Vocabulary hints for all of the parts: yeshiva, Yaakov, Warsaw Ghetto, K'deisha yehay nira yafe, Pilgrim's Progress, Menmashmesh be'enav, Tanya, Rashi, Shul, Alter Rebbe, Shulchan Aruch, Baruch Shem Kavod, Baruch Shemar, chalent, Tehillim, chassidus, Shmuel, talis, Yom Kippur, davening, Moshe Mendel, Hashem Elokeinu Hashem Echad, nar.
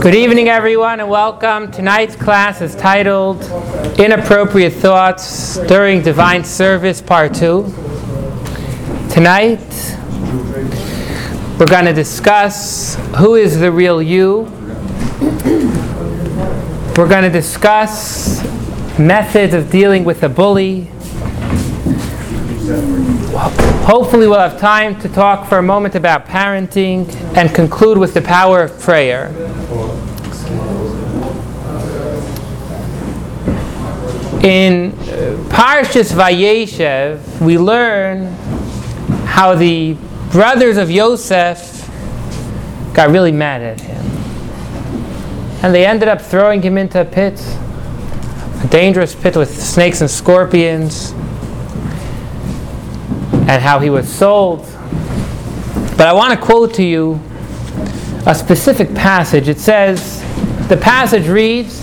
Good evening, everyone, and welcome. Tonight's class is titled Inappropriate Thoughts During Divine Service, Part 2. Tonight, we're going to discuss who is the real you. We're going to discuss methods of dealing with a bully. Hopefully we'll have time to talk for a moment about parenting and conclude with the power of prayer. In Parshas Vayeshev, we learn how the brothers of Yosef got really mad at him. And they ended up throwing him into a pit, a dangerous pit with snakes and scorpions, and how he was sold. But I want to quote to you a specific passage. It says, the passage reads,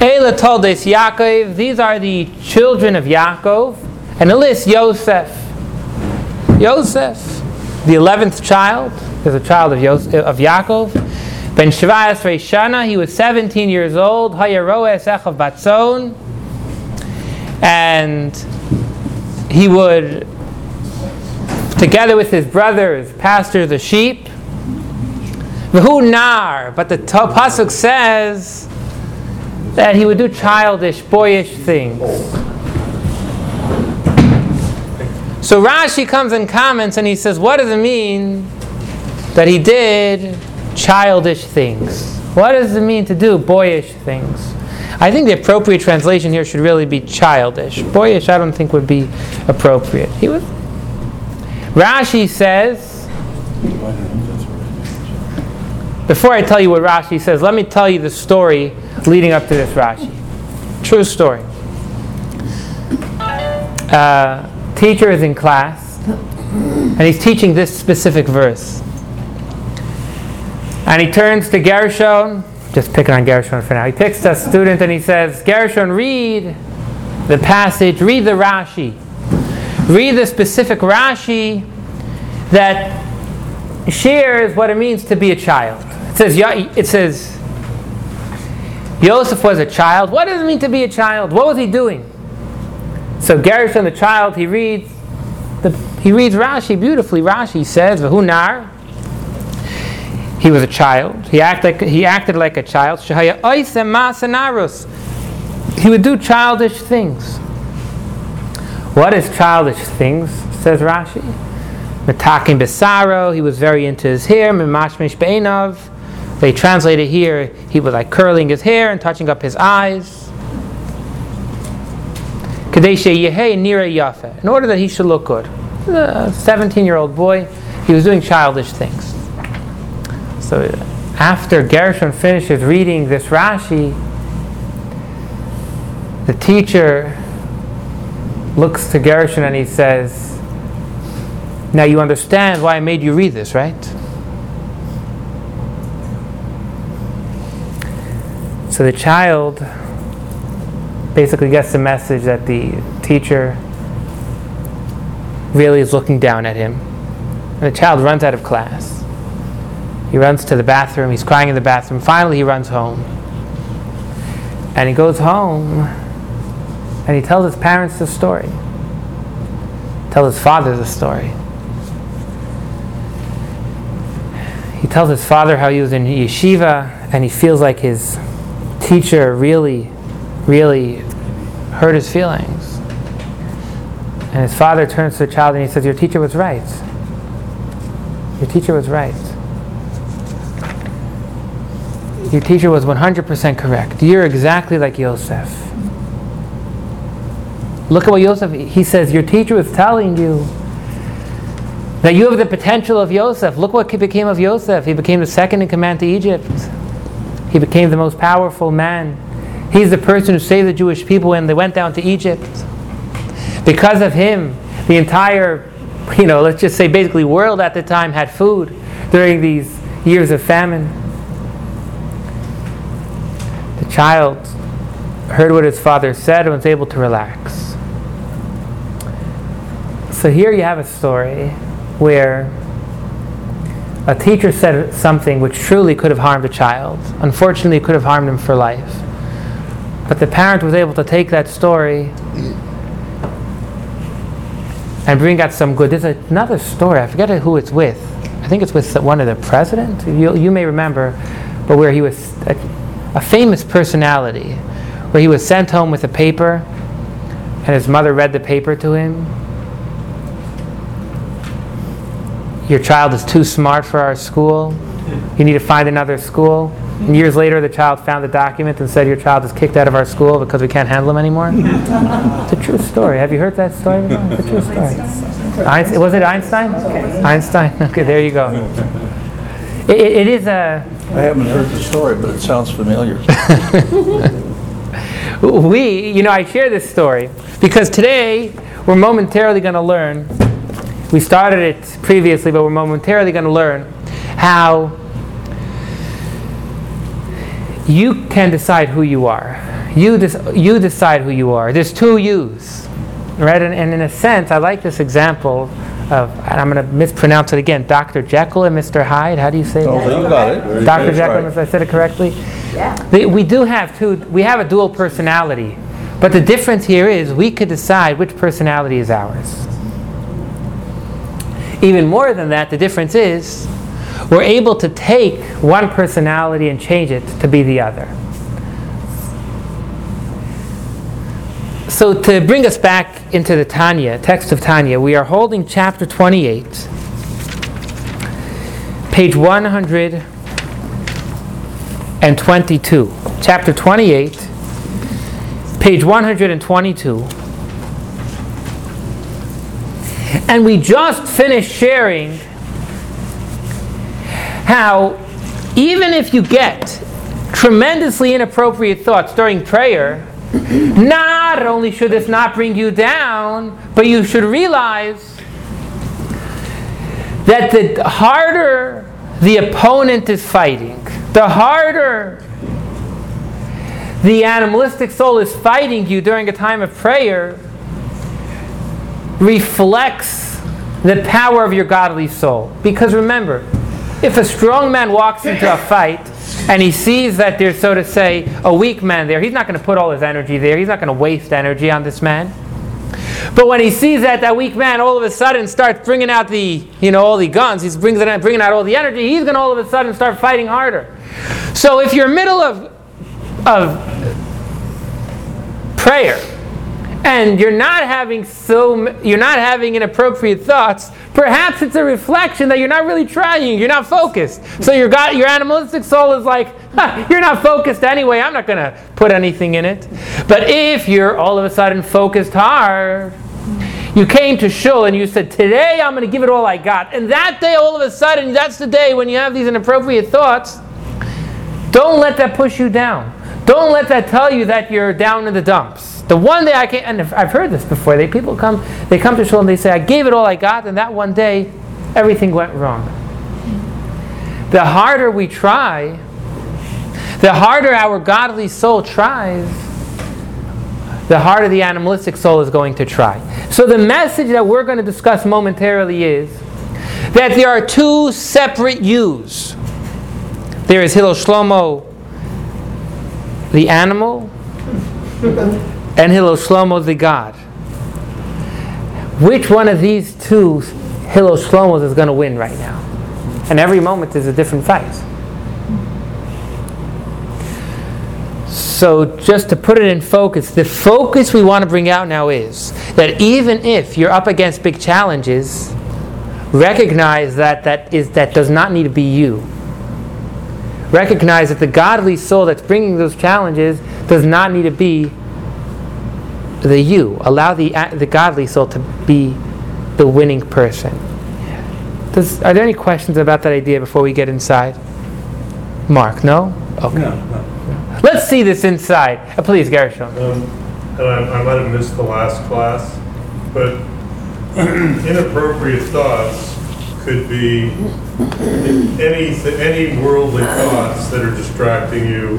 Eila toldes Yaakov, these are the children of Yaakov, and it lists Yosef. Yosef, the 11th child, is a child of Yaakov. Ben Shvayas Reishana, he was 17 years old, Hayaroes Echav Batzon, and he would, together with his brothers, pasture the sheep. V'hu nar, but the pasuk says that he would do childish, boyish things. So Rashi comes and comments and he says, what does it mean that he did childish things? What does it mean to do boyish things? I think the appropriate translation here should really be childish. Boyish I don't think would be appropriate. He was... Rashi says, before I tell you what Rashi says, let me tell you the story leading up to this Rashi. True story. Teacher is in class, and he's teaching this specific verse. And he turns to Gershon, just picking on Gershon for now. He picks a student and he says, Gershon, read the passage, read the Rashi. Read the specific Rashi that shares what it means to be a child. It says, Yosef was a child. What does it mean to be a child? What was he doing? So Gershon, the child, he reads Rashi beautifully. Rashi says, "V'hu nar." He was a child. He acted like a child. Shehaya Oisem ma'aseh narus. He would do childish things. What is childish things, says Rashi? Matakim besaro, he was very into his hair. Menmashmesh be'enav, they translate it here, he was like curling his hair and touching up his eyes. K'deisha yehay nira yafe, in order that he should look good. A 17-year-old boy, he was doing childish things. So after Gershon finishes reading this Rashi, the teacher looks to Gershon and he says, now you understand why I made you read this, right? So the child basically gets the message that the teacher really is looking down at him. And the child runs out of class. He runs to the bathroom, he's crying in the bathroom. Finally he runs home. And he goes home and he tells his parents the story. Tells his father the story. He tells his father how he was in yeshiva and he feels like his teacher really, really hurt his feelings. And his father turns to the child and he says, your teacher was right. Your teacher was right. Your teacher was 100% correct. You're exactly like Yosef. Look at what Yosef, he says, your teacher is telling you that you have the potential of Yosef. Look what became of Yosef. He became the second in command to Egypt. He became the most powerful man. He's the person who saved the Jewish people when they went down to Egypt. Because of him, the entire, let's just say basically world at the time had food during these years of famine. The child heard what his father said and was able to relax. So here you have a story where a teacher said something which truly could have harmed a child. Unfortunately, it could have harmed him for life. But the parent was able to take that story and bring out some good. There's another story, I forget who it's with. I think it's with one of the presidents. You may remember, but where he was a famous personality, where he was sent home with a paper and his mother read the paper to him. Your child is too smart for our school. You need to find another school. And years later, the child found the document and said, your child is kicked out of our school because we can't handle him anymore. It's a true story. Have you heard that story? It's a true story. Was it Einstein? Okay. Einstein. Okay, there you go. It is a... I haven't heard the story, but it sounds familiar. I share this story because today we're momentarily going to learn... We started it previously, but we're momentarily going to learn how you can decide who you are. You decide who you are. There's two yous, right? And in a sense, I like this example of, and I'm going to mispronounce it again, Dr. Jekyll and Mr. Hyde. How do you say that? Oh, you got it. Dr. Jekyll, right. If I said it correctly. Yeah. We have a dual personality, but the difference here is we could decide which personality is ours. Even more than that, the difference is we're able to take one personality and change it to be the other. So to bring us back into the Tanya, text of Tanya, we are holding chapter 28, page 122. Chapter 28, page 122. And we just finished sharing how even if you get tremendously inappropriate thoughts during prayer, not only should this not bring you down, but you should realize that the harder the opponent is fighting, the harder the animalistic soul is fighting you during a time of prayer, reflects the power of your godly soul. Because remember, if a strong man walks into a fight and he sees that there's, so to say, a weak man there, he's not going to put all his energy there. He's not going to waste energy on this man. But when he sees that weak man all of a sudden starts bringing out all the guns, he's bringing out all the energy, he's going to all of a sudden start fighting harder. So if you're middle of prayer, and you're not having inappropriate thoughts, perhaps it's a reflection that you're not really trying, you're not focused. So your animalistic soul is like, you're not focused anyway, I'm not going to put anything in it. But if you're all of a sudden focused hard, you came to Shul and you said, today I'm going to give it all I got. And that day, all of a sudden, that's the day when you have these inappropriate thoughts. Don't let that push you down. Don't let that tell you that you're down in the dumps. The one day I came, and I've heard this before, they come to Shul and they say, I gave it all I got, and that one day, everything went wrong. The harder we try, the harder our godly soul tries, the harder the animalistic soul is going to try. So the message that we're going to discuss momentarily is that there are two separate yous. There is Hillel Shlomo, the animal, and Hillel Shlomo the God. Which one of these two Hillel Shlomos is going to win right now? And every moment is a different fight. So just to put it in focus, the focus we want to bring out now is that even if you're up against big challenges, recognize that does not need to be you. Recognize that the godly soul that's bringing those challenges does not need to be the you. Allow the godly soul to be the winning person. Are there any questions about that idea before we get inside? Mark, no? Okay. No. Let's see this inside. Please, Gershon. I might have missed the last class, but inappropriate thoughts could be any worldly thoughts that are distracting you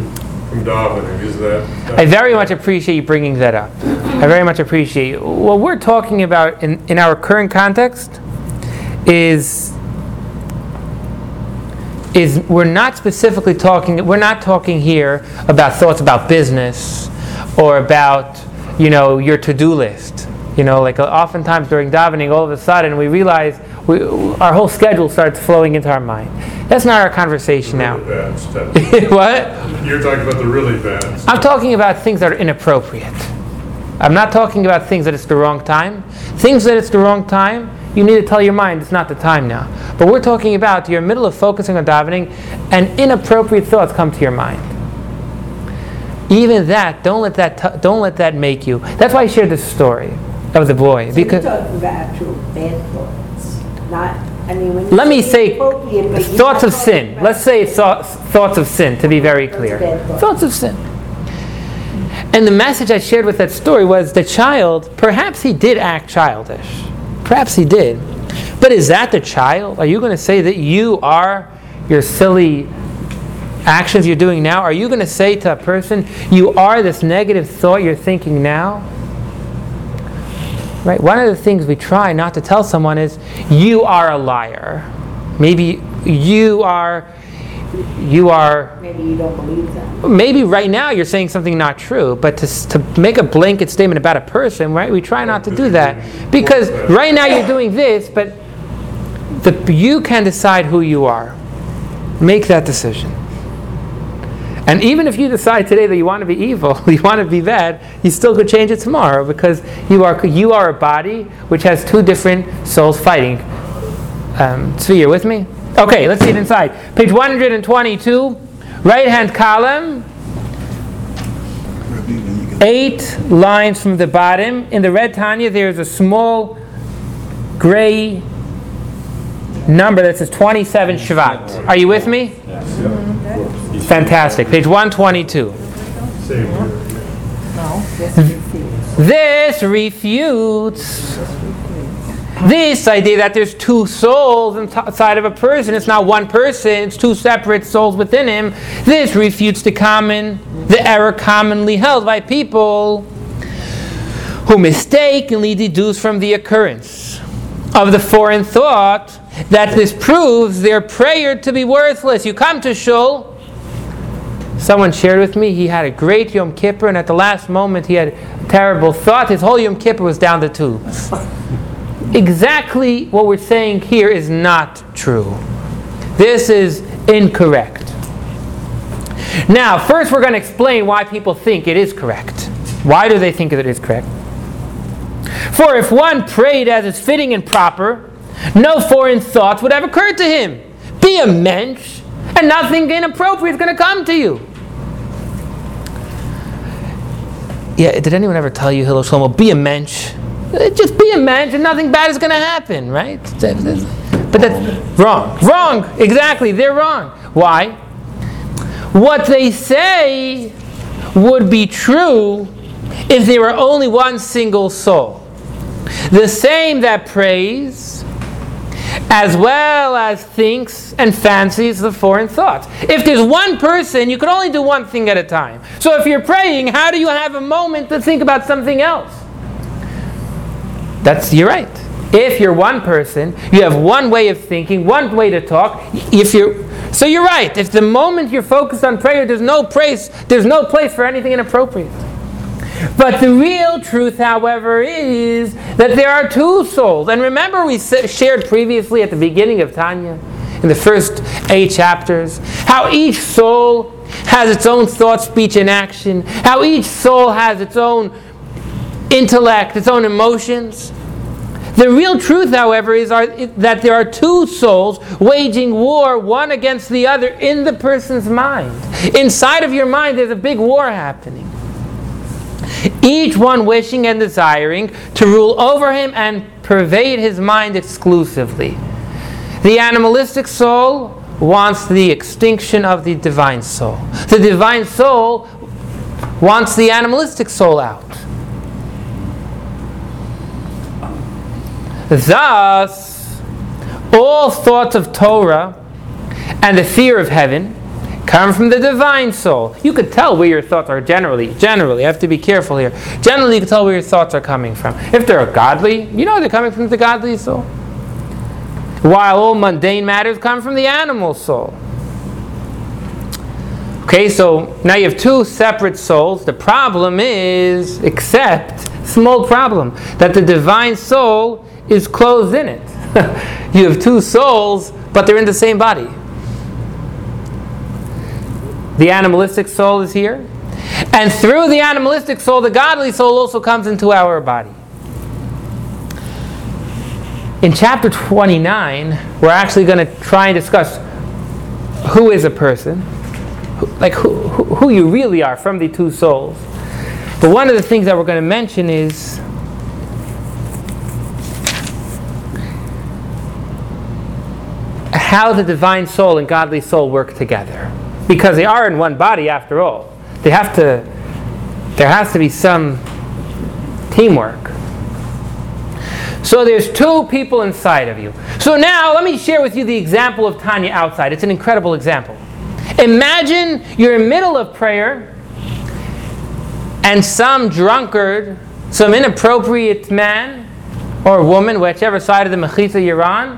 from davening. Is that? I very much appreciate you bringing that up. I very much appreciate you. What we're talking about in our current context is is we're not specifically talking, we're not talking here about thoughts about business or about, you know, your to-do list. You know, like oftentimes during davening, all of a sudden we realize our whole schedule starts flowing into our mind. That's not our conversation now. Bad stuff. What? You're talking about the really bad stuff. I'm talking about things that are inappropriate. I'm not talking about things that it's the wrong time. Things that it's the wrong time, you need to tell your mind it's not the time now. But we're talking about you're in the middle of focusing on davening and inappropriate thoughts come to your mind. Even that, don't let that make you. That's why I shared this story of the boy. So because you're talking about actual bad thoughts, not... I mean, when let me say thoughts of sin. Let's say it's thoughts of sin, to be very clear. Thoughts of sin. And the message I shared with that story was the child, perhaps he did act childish. Perhaps he did. But is that the child? Are you going to say that you are your silly actions you're doing now? Are you going to say to a person, you are this negative thought you're thinking now? Right? One of the things we try not to tell someone is, you are a liar. Maybe you are. Maybe you don't believe that. Maybe right now you're saying something not true, but to make a blanket statement about a person, right? We try not to do that because right now you're doing this, but you can decide who you are. Make that decision. And even if you decide today that you want to be evil, you want to be bad, you still could change it tomorrow because you are a body which has two different souls fighting. Tzvi, you're with me? Okay, let's see it inside. Page 122, right-hand column, 8 lines from the bottom. In the red Tanya, there is a small gray number that says 27 Shvat. Are you with me? Yes. Fantastic. Page 122. This refutes this idea that there's two souls inside of a person. It's not one person. It's two separate souls within him. This refutes the error commonly held by people who mistakenly deduce from the occurrence of the foreign thought that this proves their prayer to be worthless. You come to Shul. Someone shared with me, he had a great Yom Kippur, and at the last moment he had a terrible thought. His whole Yom Kippur was down the tubes. Exactly what we're saying here is not true. This is incorrect. Now, first we're going to explain why people think it is correct. Why do they think that it is correct? For if one prayed as is fitting and proper, no foreign thoughts would have occurred to him. Be a mensch, and nothing inappropriate is going to come to you. Yeah, did anyone ever tell you, Hillel Shlomo, be a mensch? Just be a mensch and nothing bad is going to happen, right? But that's wrong. Wrong! Exactly, they're wrong. Why? What they say would be true if there were only one single soul. The same that prays as well as thinks and fancies the foreign thoughts. If there's one person, you can only do one thing at a time. So if you're praying, how do you have a moment to think about something else? You're right. If you're one person, you have one way of thinking, one way to talk. So you're right. If the moment you're focused on prayer, there's no place for anything inappropriate. But the real truth, however, is that there are two souls. And remember we shared previously at the beginning of Tanya, in the first 8 chapters, how each soul has its own thought, speech, and action. How each soul has its own intellect, its own emotions. The real truth, however, is that there are two souls waging war one against the other in the person's mind. Inside of your mind, there's a big war happening. Each one wishing and desiring to rule over him and pervade his mind exclusively. The animalistic soul wants the extinction of the divine soul. The divine soul wants the animalistic soul out. Thus, all thoughts of Torah and the fear of heaven come from the divine soul. You could tell where your thoughts are generally, I have to be careful here. Generally, you can tell where your thoughts are coming from. If they're godly, you know they're coming from the godly soul. While all mundane matters come from the animal soul. Okay, so now you have two separate souls. The problem is, except, small problem, that the divine soul is closed in it. You have two souls, but they're in the same body. The animalistic soul is here. And through the animalistic soul, the godly soul also comes into our body. In chapter 29, we're actually going to try and discuss who is a person, like who you really are from the two souls. But one of the things that we're going to mention is how the divine soul and godly soul work together, because they are in one body after all. They have to. There has to be some teamwork. So there's two people inside of you. So now let me share with you the example of Tanya outside. It's an incredible example. Imagine you're in the middle of prayer and some drunkard, some inappropriate man or woman, whichever side of the mechitza you're on,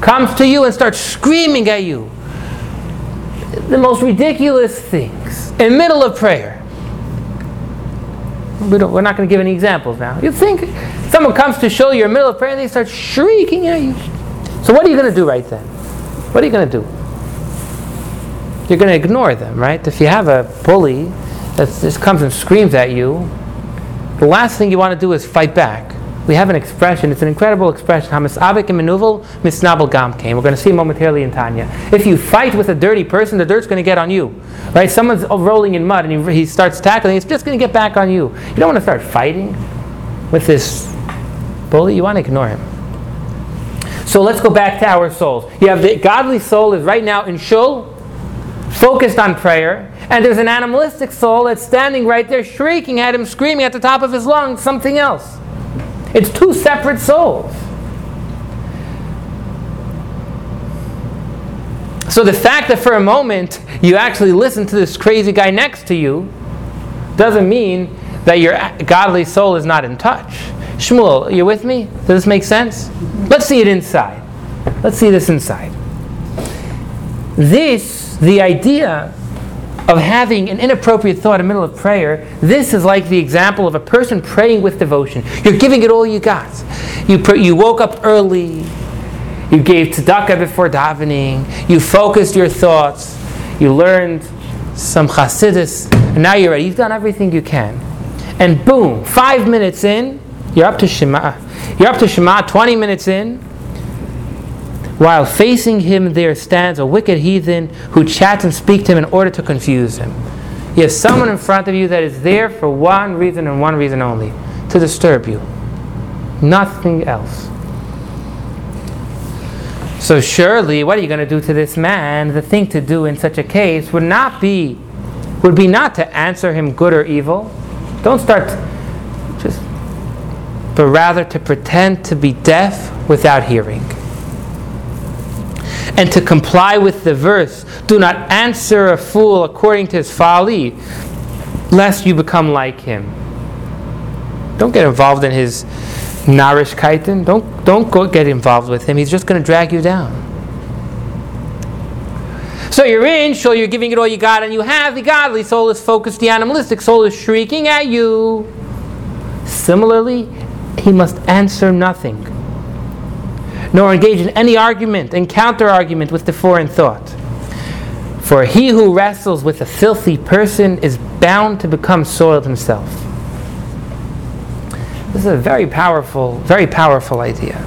comes to you and starts screaming at you the most ridiculous things in the middle of prayer. We're not going to give any examples now. You think someone comes to shul, you're in the middle of prayer, and they start shrieking at you. So what are you going to do right then? What are you going to do? You're going to ignore them, right? If you have a bully that just comes and screams at you, the last thing you want to do is fight back. We have an expression, it's an incredible expression, Hamasabik and Manuval, Misnabel gamkain. We're going to see momentarily in Tanya. If you fight with a dirty person, the dirt's going to get on you. Right? Someone's rolling in mud and he starts tackling, it's just going to get back on you. You don't want to start fighting with this bully, you want to ignore him. So let's go back to our souls. You have the godly soul is right now in shul, focused on prayer, and there's an animalistic soul that's standing right there shrieking at him, screaming at the top of his lungs, something else. It's two separate souls. So the fact that for a moment you actually listen to this crazy guy next to you doesn't mean that your godly soul is not in touch. Shmuel, are you with me? Does this make sense? Let's see it inside. Let's see this inside. This, the idea of having an inappropriate thought in the middle of prayer, this is like the example of a person praying with devotion. You're giving it all you got. You woke up early. You gave tzedakah before davening. You focused your thoughts. You learned some chassidus. And now you're ready. You've done everything you can. And boom, 5 minutes in, you're up to Shema. You're up to Shema 20 minutes in. While facing him there stands a wicked heathen who chats and speaks to him in order to confuse him. You have someone in front of you that is there for one reason and one reason only, to disturb you. Nothing else. So surely, what are you going to do to this man? The thing to do in such a case would be not to answer him good or evil. Don't start but rather to pretend to be deaf without hearing. And to comply with the verse, do not answer a fool according to his folly, lest you become like him. Don't get involved in his narish kaitan. Don't go get involved with him. He's just going to drag you down. So you're in, so you're giving it all you got, and you have the godly soul is focused, the animalistic soul is shrieking at you. Similarly, he must answer nothing, nor engage in any argument and counter-argument with the foreign thought. For he who wrestles with a filthy person is bound to become soiled himself. This is a very powerful idea.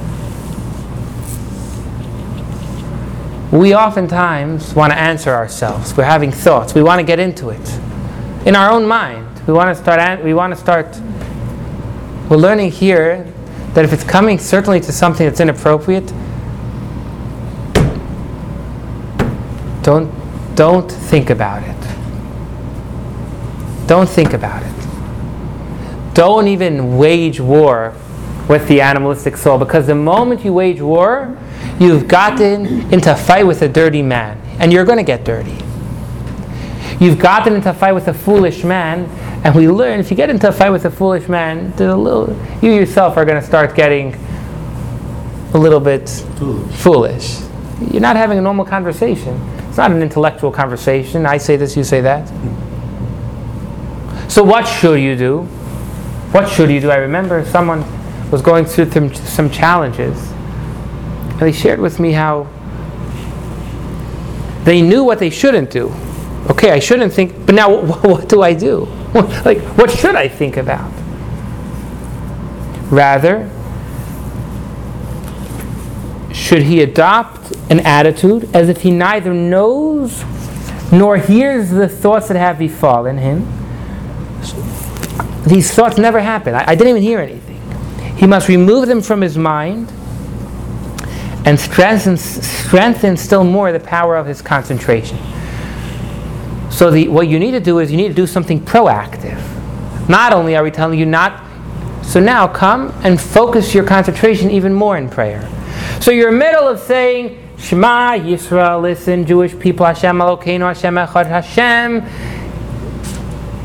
We oftentimes want to answer ourselves. We're having thoughts. We want to get into it. In our own mind, we're learning here that if it's coming certainly to something that's inappropriate, don't think about it. Don't think about it. Don't even wage war with the animalistic soul, because the moment you wage war, you've gotten into a fight with a dirty man, and you're going to get dirty. You've gotten into a fight with a foolish man, and we learn if you get into a fight with a foolish man, you yourself are going to start getting a little bit foolish. You're not having a normal conversation. It's not an intellectual conversation. I say this, you say that. So what should you do? What should you do? I remember someone was going through some challenges, and they shared with me how they knew what they shouldn't do. Okay, I shouldn't think, but now what do I do? Like, what should I think about? Rather, should he adopt an attitude as if he neither knows nor hears the thoughts that have befallen him? These thoughts never happen. I didn't even hear anything. He must remove them from his mind and strengthen still more the power of his concentration. So what you need to do is you need to do something proactive. Not only are we telling you not, so now come and focus your concentration even more in prayer. So you're in the middle of saying, Shema Yisrael, listen, Jewish people, Hashem Elokeinu Hashem Echad, Hashem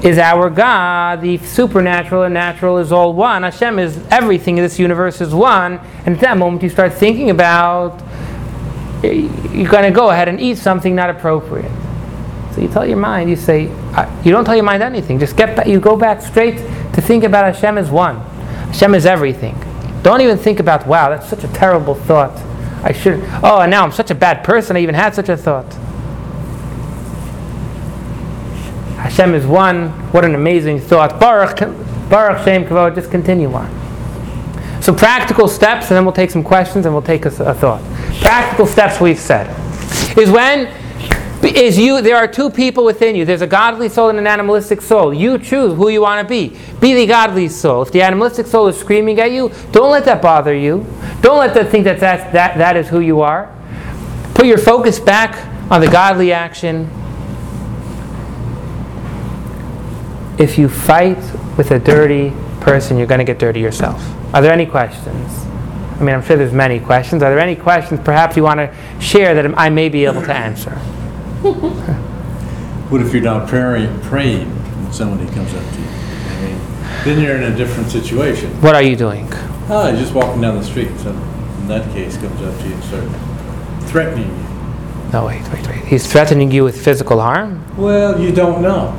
is our God, the supernatural and natural is all one. Hashem is everything, this universe is one. And at that moment you start thinking about, you're going to go ahead and eat something not appropriate. So you tell your mind, you say, you don't tell your mind anything. Just get back, you go back straight to think about Hashem is one. Hashem is everything. Don't even think about, wow, that's such a terrible thought. I should, oh, and now I'm such a bad person, I even had such a thought. Hashem is one. What an amazing thought. Baruch Shem Kavod. Just continue on. So practical steps, and then we'll take some questions and we'll take a thought. Practical steps we've said is there are two people within you. There's a godly soul and an animalistic soul. You choose who you want to be. Be the godly soul. If the animalistic soul is screaming at you, don't let that bother you. Don't let that think that is who you are. Put your focus back on the godly action. If you fight with a dirty person, you're going to get dirty yourself. Are there any questions? I mean, I'm sure there's many questions. Are there any questions perhaps you want to share that I may be able to answer? What if you're not praying and somebody comes up to you? I mean, then you're in a different situation. What are you doing? Oh, just walking down the street. So in that case, comes up to you and starts threatening you. No, wait. He's threatening you with physical harm? Well, you don't know.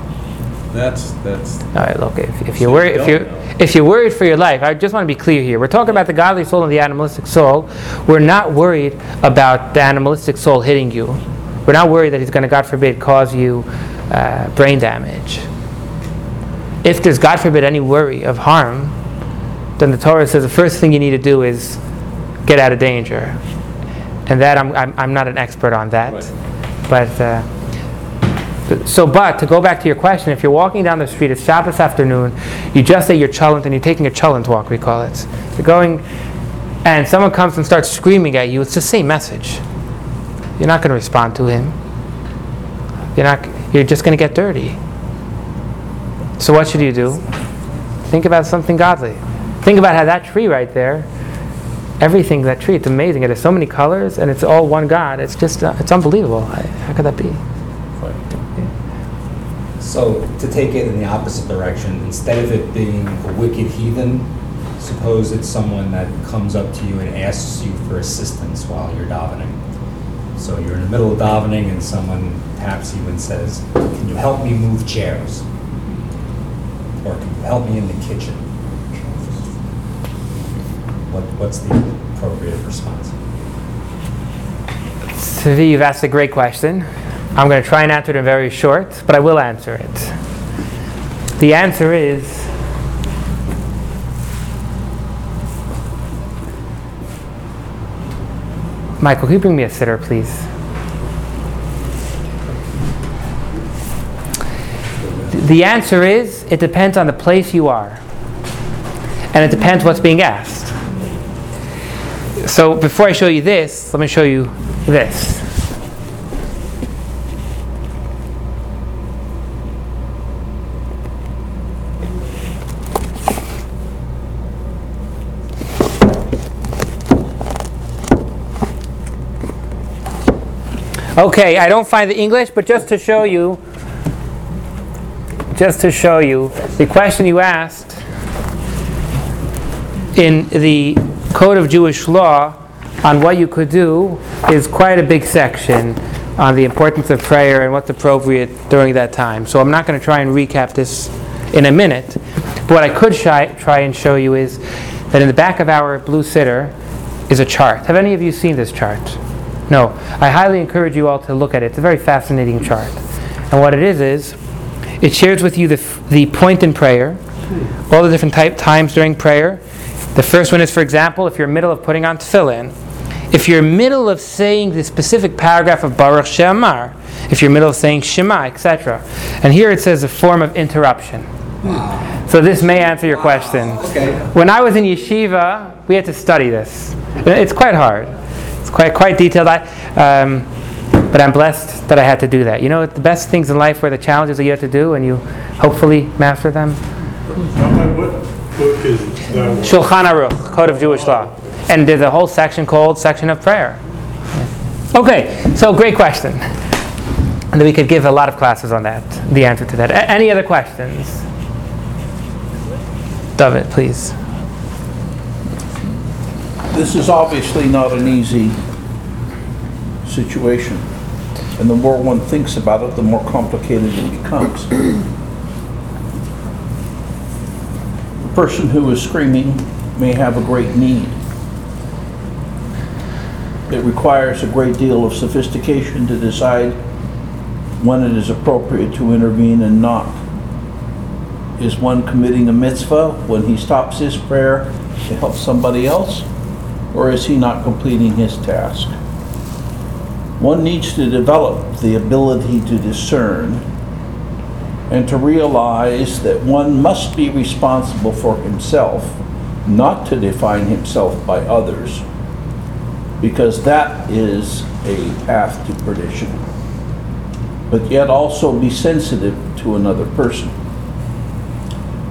That's all right. Look, if you're worried for your life, I just want to be clear here. We're talking about the godly soul and the animalistic soul. We're not worried about the animalistic soul hitting you. We're not worried that he's going to, God forbid, cause you brain damage. If there's, God forbid, any worry of harm, then the Torah says the first thing you need to do is get out of danger. And that I'm not an expert on that, right. But. But to go back to your question, if you're walking down the street, it's Shabbos afternoon, you just ate your chalent and you're taking a chalent walk, we call it. You're going, and someone comes and starts screaming at you, it's the same message. You're not going to respond to him. You're just going to get dirty. So what should you do? Think about something godly. Think about how that tree right there, everything, that tree, it's amazing. It has so many colors and it's all one God. It's just, it's unbelievable. How could that be? So, to take it in the opposite direction, instead of it being a wicked heathen, suppose it's someone that comes up to you and asks you for assistance while you're davening. So you're in the middle of davening and someone taps you and says, can you help me move chairs? Or can you help me in the kitchen? What's the appropriate response? Svi, you've asked a great question. I'm going to try and answer it in very short, but I will answer it. The answer is, Michael, can you bring me a sitter, please? The answer is, it depends on the place you are. And it depends what's being asked. So before I show you this, let me show you this. Okay, I don't find the English, but just to show you, the question you asked in the Code of Jewish Law on what you could do is quite a big section. on the importance of prayer and what's appropriate during that time. So I'm not going to try and recap this in a minute. But what I could try and show you is that in the back of our blue sitter is a chart. Have any of you seen this chart? No. I highly encourage you all to look at it. It's a very fascinating chart. And what it is it shares with you the point in prayer, all the different times during prayer. The first one is, for example, if you're middle of putting on tefillin, if you're middle of saying the specific paragraph of Baruch Shemar, if you're middle of saying Shema, etc. And here it says a form of interruption. Wow. So this may answer your question. Okay. When I was in yeshiva, we had to study this. It's quite hard. It's quite detailed. But I'm blessed that I had to do that. You know, the best things in life were the challenges that you have to do, and you hopefully master them. What book is that? Shulchan Aruch, Code of Jewish Law. And there's a whole section called Section of Prayer. Okay, so great question. And we could give a lot of classes on that, the answer to that. Any other questions? Dovid, please. This is obviously not an easy situation. And the more one thinks about it, the more complicated it becomes. The person who is screaming may have a great need. It requires a great deal of sophistication to decide when it is appropriate to intervene and not. Is one committing a mitzvah when he stops his prayer to help somebody else, or is he not completing his task? One needs to develop the ability to discern and to realize that one must be responsible for himself, not to define himself by others, because that is a path to perdition. But yet also be sensitive to another person.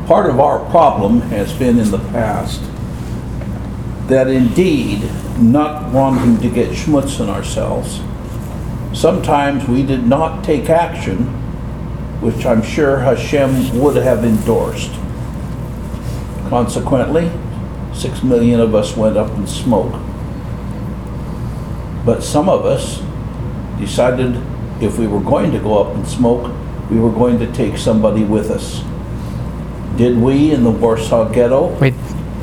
Part of our problem has been in the past that indeed not wanting to get schmutz in ourselves, sometimes we did not take action, which I'm sure Hashem would have endorsed. Consequently, 6 million of us went up in smoke. But some of us decided if we were going to go up in smoke, we were going to take somebody with us. Did we in the Warsaw Ghetto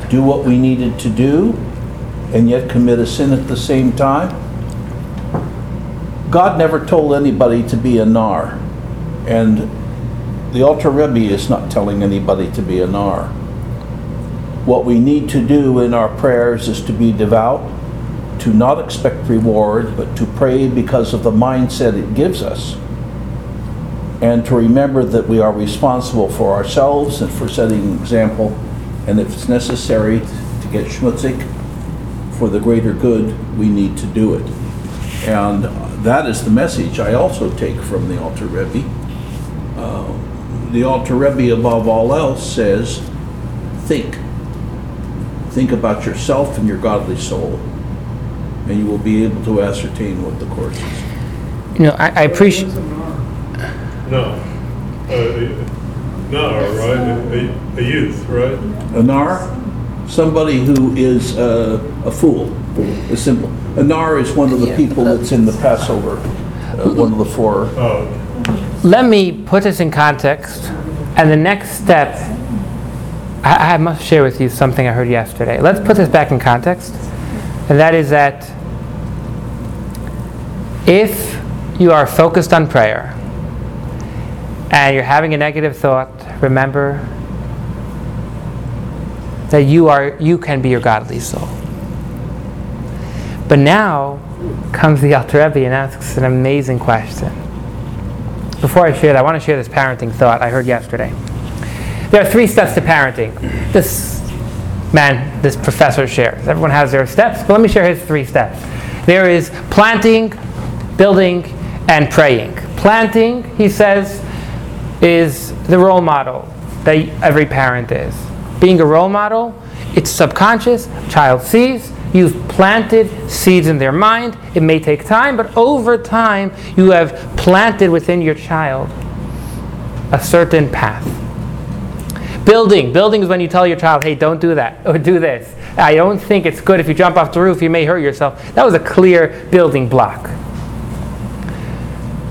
do what we needed to do and yet commit a sin at the same time? God never told anybody to be a nar, and the Alter Rebbe is not telling anybody to be a nar. What we need to do in our prayers is to be devout, to not expect reward, but to pray because of the mindset it gives us, and to remember that we are responsible for ourselves and for setting an example, and if it's necessary to get schmutzig for the greater good, we need to do it. And that is the message I also take from the Alter Rebbe. The Alter Rebbe, above all else, says, think. Think about yourself and your godly soul, and you will be able to ascertain what the course is. You know, I appreciate... No. Nar, right? A youth, right? A nar? Somebody who is a fool. It's simple. A nar is one of the people that's in the Passover, one of the four. Oh. Let me put this in context. And the next step, I must share with you something I heard yesterday. Let's put this back in context. And that is that if you are focused on prayer and you're having a negative thought, remember that you can be your godly soul. But now comes the Alter Rebbe and asks an amazing question. Before I share that, I want to share this parenting thought I heard yesterday. There are 3 steps to parenting. This professor shares. Everyone has their steps, but let me share his 3 steps. There is planting, building, and praying. Planting, he says, is the role model that every parent is. Being a role model, it's subconscious. Child sees, you've planted seeds in their mind. It may take time, but over time you have planted within your child a certain path. Building. Building is when you tell your child, hey, don't do that, or do this. I don't think it's good if you jump off the roof, you may hurt yourself. That was a clear building block.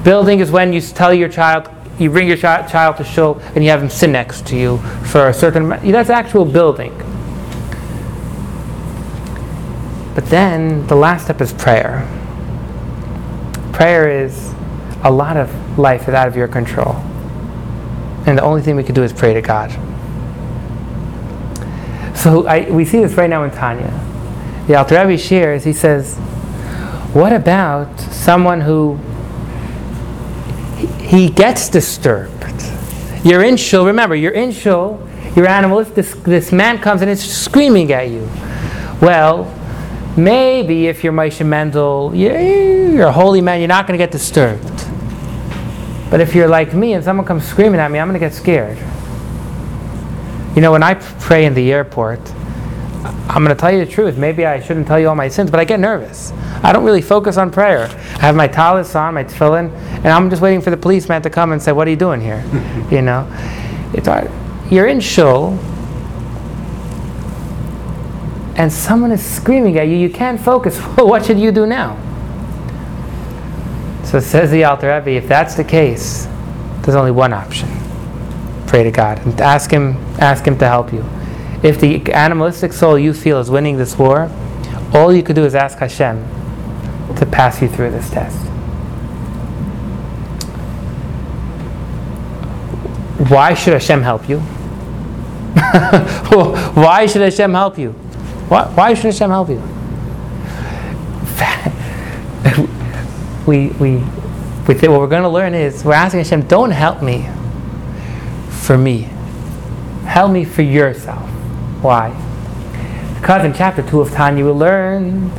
Building is when you tell your child, you bring your child to shul and you have him sit next to you for a certain amount. That's actual building. But then the last step is prayer. Prayer is a lot of life is out of your control. And the only thing we can do is pray to God. So we see this right now in Tanya. The Alter Rebbe shares, he says, what about someone who he gets disturbed? You're in shul, remember, you're in shul, you're animalist, this man comes and is screaming at you. Well, maybe if you're Moshe Mendel, you're a holy man, you're not going to get disturbed. But if you're like me and someone comes screaming at me, I'm going to get scared. You know, when I pray in the airport, I'm going to tell you the truth. Maybe I shouldn't tell you all my sins, but I get nervous. I don't really focus on prayer. I have my talis on, my tefillin, and I'm just waiting for the policeman to come and say, what are you doing here? You know, it's hard. You're in shul, and someone is screaming at you. You can't focus. Well, what should you do now? So says the Alter Rebbe, if that's the case, there's only one option. Pray to God and ask Him to help you. If the animalistic soul you feel is winning this war, all you could do is ask Hashem to pass you through this test. Why should Hashem help you? Why should Hashem help you? Why should Hashem help you? We think what we're going to learn is we're asking Hashem, don't help me for me. Help me for yourself. Why? Because in chapter 2 of Tanya we learned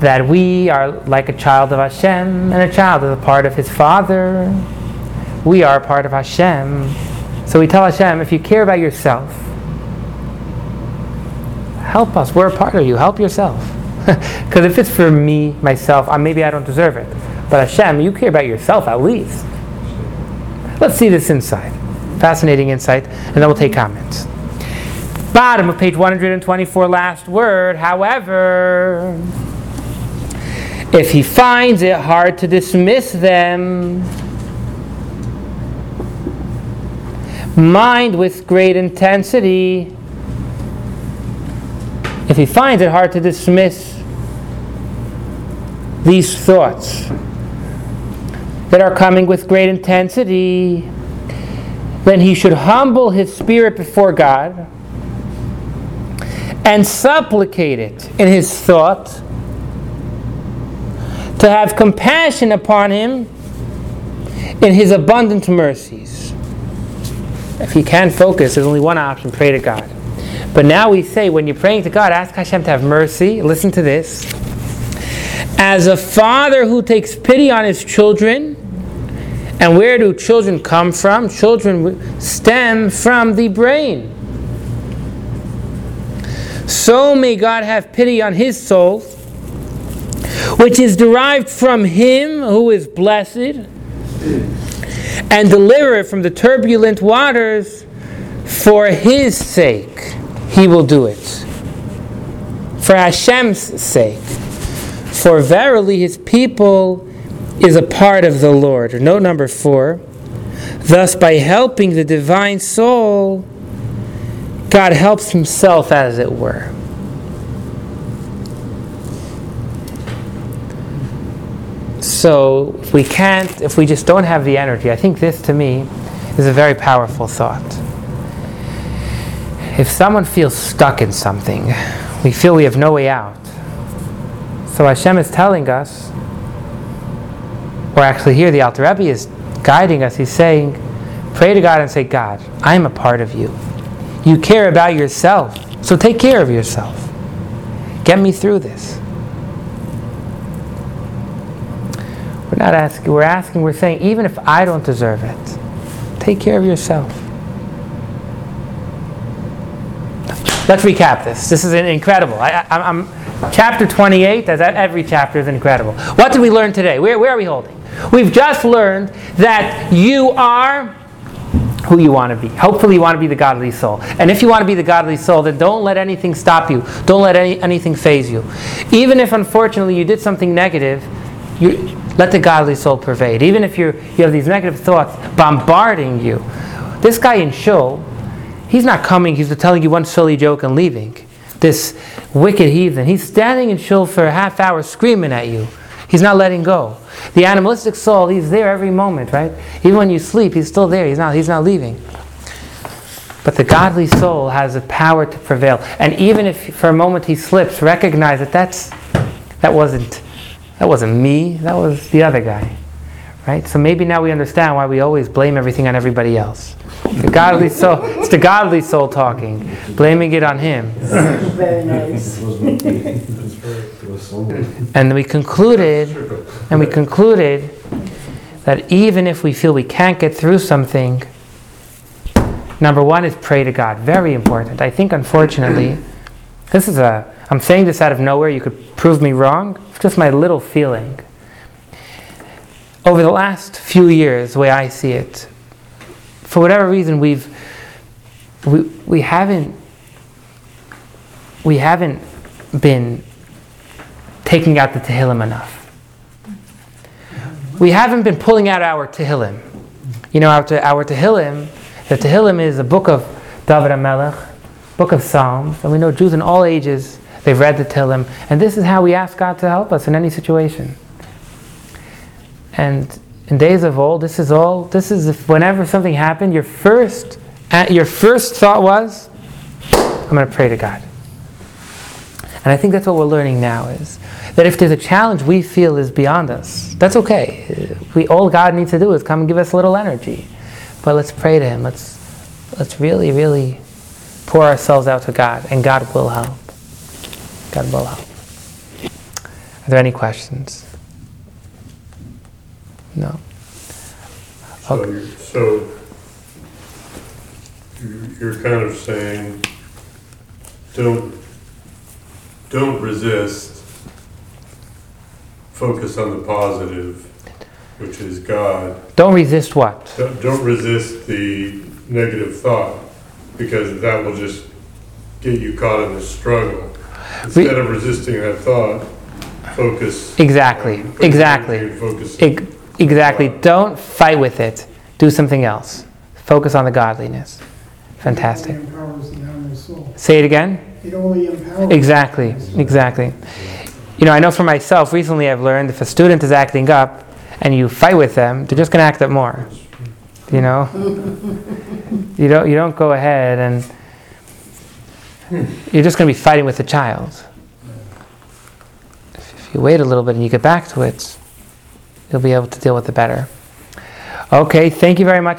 that we are like a child of Hashem, and a child is a part of his father. We are a part of Hashem. So we tell Hashem, if you care about yourself, help us. We're a part of you. Help yourself. Because if it's for me, myself, maybe I don't deserve it. But Hashem, you care about yourself at least. Let's see this insight. Fascinating insight. And then we'll take comments. Bottom of page 124, last word. However, if he finds it hard to dismiss them, mind with great intensity. If he finds it hard to dismiss these thoughts that are coming with great intensity, then he should humble his spirit before God and supplicate it in his thought to have compassion upon him in his abundant mercies. If he can focus, there's only one option, pray to God. But now we say, when you're praying to God, ask Hashem to have mercy. Listen to this. As a father who takes pity on his children, and where do children come from? Children stem from the brain. So may God have pity on his soul, which is derived from him who is blessed, and deliver it from the turbulent waters for his sake. He will do it. For Hashem's sake. For verily his people is a part of the Lord. Note number 4. Thus by helping the divine soul, God helps himself, as it were. So if we just don't have the energy, I think this to me is a very powerful thought. If someone feels stuck in something, we feel we have no way out. So Hashem is telling us, or actually here the Alter Rebbe is guiding us. He's saying, pray to God and say, God, I'm a part of you. You care about yourself, so take care of yourself. Get me through this. We're not asking, we're saying, even if I don't deserve it, take care of yourself. Let's recap this. This is incredible. Chapter 28, as every chapter is incredible. What did we learn today? Where are we holding? We've just learned that you are who you want to be. Hopefully you want to be the godly soul. And if you want to be the godly soul, then don't let anything stop you. Don't let anything faze you. Even if, unfortunately, you did something negative, Let the godly soul pervade. Even if you have these negative thoughts bombarding you. This guy in Shul, he's not coming, he's telling you one silly joke and leaving. This wicked heathen, he's standing in Shul for a half hour screaming at you. He's not letting go. The animalistic soul, he's there every moment, right? Even when you sleep, he's still there. He's not leaving. But the godly soul has the power to prevail. And even if for a moment he slips, recognize that that wasn't me, that was the other guy. Right? So maybe now we understand why we always blame everything on everybody else. The godly soul, it's the godly soul talking, blaming it on him. Very nice. And we concluded that even if we feel we can't get through something, number one is pray to God. Very important. I think unfortunately, I'm saying this out of nowhere, you could prove me wrong, it's just my little feeling. Over the last few years, the way I see it, for whatever reason, we haven't been taking out the Tehillim enough. We haven't been pulling out our Tehillim. You know, our Tehillim, the Tehillim is a book of David HaMelech, book of Psalms, and we know Jews in all ages, they've read the Tehillim, and this is how we ask God to help us in any situation. And in days of old, whenever something happened, your first thought was, I'm going to pray to God. And I think that's what we're learning now, is that if there's a challenge we feel is beyond us, that's okay. All God needs to do is come and give us a little energy. But let's pray to Him. Let's really, really pour ourselves out to God, and God will help. God will help. Are there any questions? No. Okay. So you're kind of saying, don't resist. Focus on the positive, which is God. Don't resist what? Don't resist the negative thought, because that will just get you caught in the struggle. Instead of resisting that thought, focus. Exactly. Don't fight with it. Do something else. Focus on the godliness. Fantastic. It only empowers the animal soul. Say it again? It only empowers. Exactly. You know, I know for myself, recently I've learned if a student is acting up and you fight with them, they're just going to act up more. You know? You don't go ahead and you're just going to be fighting with the child. If you wait a little bit and you get back to it, you'll be able to deal with it better. Okay, thank you very much.